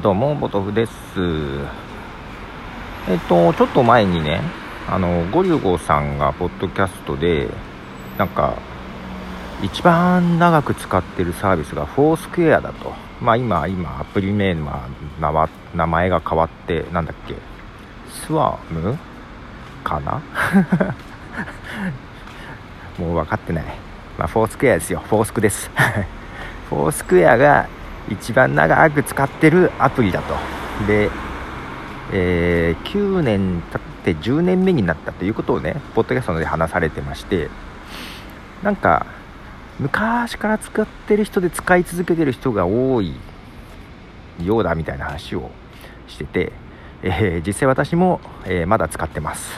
どうもボトフです。ちょっと前にね、ゴリュゴさんがポッドキャストでなんか一番長く使ってるサービスがフォースクエアだと、まあ今アプリ名は名前が変わってなんだっけスワームかなもう分かってない、まあ、フォースクエアですよ。フォースクですフォースクエアが一番長く使ってるアプリだと。で、9年経って10年目になったということをねポッドキャストで話されてまして、なんか昔から使ってる人で使い続けてる人が多いようだみたいな話をしてて、実際私も、まだ使ってます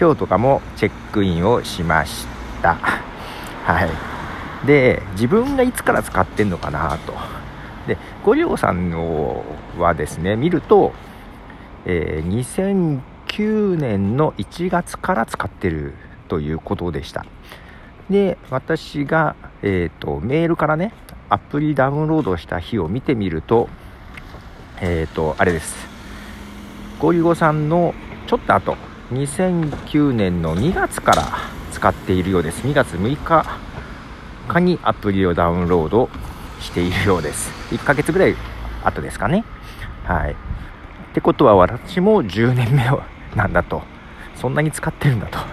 今日とかもチェックインをしました。はい。で、自分がいつから使ってんのかなと。で、ゴリュゴさんのはですね見ると、2009年の1月から使ってるということでした。で、私が、メールからねアプリダウンロードした日を見てみると、あれです、ゴリュゴさんのちょっと後2009年の2月から使っているようです。2月6日にアプリをダウンロードしているようです。1ヶ月ぐらい後ですかね。はい。ってことは私も10年目なんだと、そんなに使ってるんだという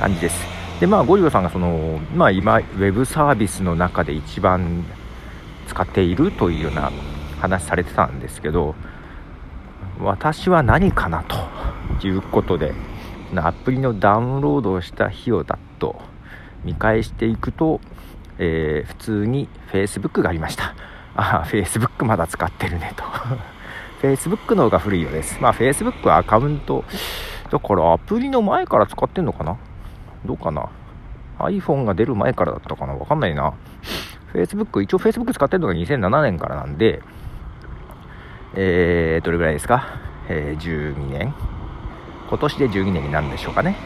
感じです。で、まあゴリュゴさんがその、まあ、今ウェブサービスの中で一番使っているというような話されてたんですけど、私は何かなということでアプリのダウンロードをした日をだっと見返していくと、普通に Facebook がありました。あ、Facebook まだ使ってるねとFacebook の方が古いようです。まあ Facebook はアカウントだからアプリの前から使ってんのかな、どうかな、 iPhone が出る前からだったかな、わかんないな。 Facebook 一応 Facebook 使ってるのが2007年からなんで、どれぐらいですか、12年、今年で12年になるんでしょうかね。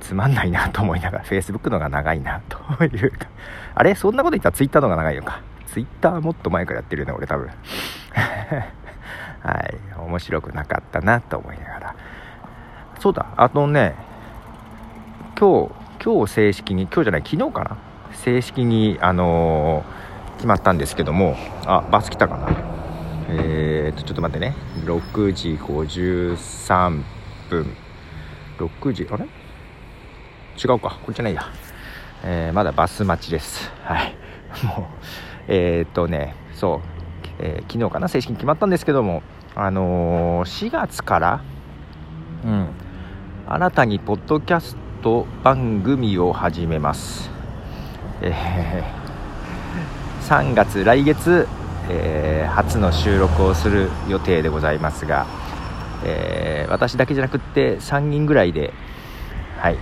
つまんないなと思いながら Facebook のが長いなというか、あれそんなこと言ったら Twitter のが長いのか。 Twitter もっと前からやってるよね俺多分はい、面白くなかったなと思いながら。そうだ、あとね今日正式に、今日じゃない昨日かな、正式に決まったんですけども、あ、バス来たかな、ちょっと待ってね、6時53分6時あれ違うか、これじゃないや、まだバス待ちです。はいもうそう、昨日かな正式に決まったんですけども、4月から、新たにポッドキャスト番組を始めます。3月、来月、初の収録をする予定でございますが、私だけじゃなくって3人ぐらいで、はい、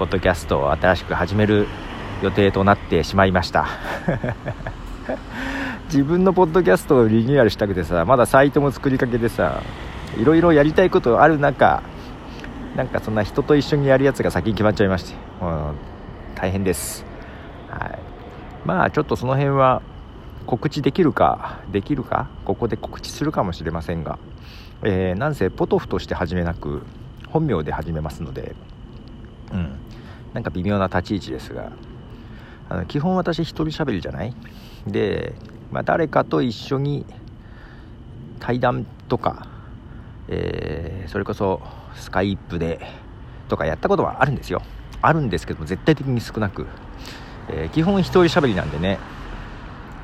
ポッドキャストを新しく始める予定となってしまいました自分のポッドキャストをリニューアルしたくてさ、まだサイトも作りかけでさ、いろいろやりたいことある中、なんかそんな人と一緒にやるやつが先に決まっちゃいまして、大変です。はい、まあちょっとその辺は告知できるかここで告知するかもしれませんが、なんせポトフとして始めなく本名で始めますので、なんか微妙な立ち位置ですが、基本私一人喋りじゃないで、まあ、誰かと一緒に対談とか、それこそスカイプでとかやったことはあるんですけども絶対的に少なく、基本一人喋りなんでね、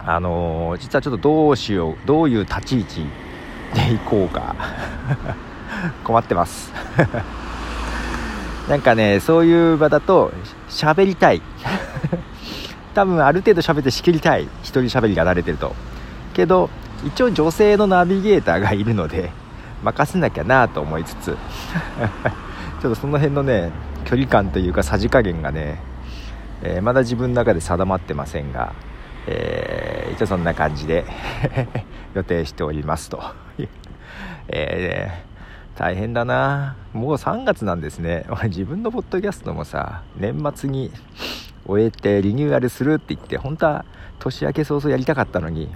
実はちょっとどうしよう、どういう立ち位置でいこうか困ってますなんかね、そういう場だと喋りたい多分ある程度喋って仕切りたい、一人喋りが慣れてると。けど一応女性のナビゲーターがいるので任せなきゃなと思いつつちょっとその辺のね距離感というかさじ加減がね、まだ自分の中で定まってませんが、一応そんな感じで予定しておりますと大変だな、もう3月なんですね。俺自分のポッドキャストもさ、年末に終えてリニューアルするって言って本当は年明け早々やりたかったのに、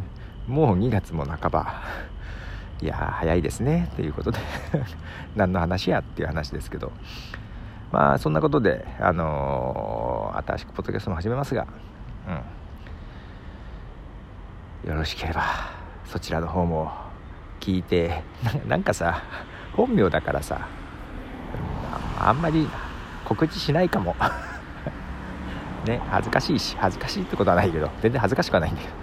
もう2月も半ば、いや早いですねということで何の話やっていう話ですけど、まあそんなことで新しくポッドキャストも始めますが、よろしければそちらの方も聞いて、なんかさ本名だからさあんまり告知しないかもね、恥ずかしいってことはないけど、全然恥ずかしくはないんだけど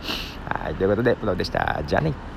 はい、ということで、プロでした。じゃあね。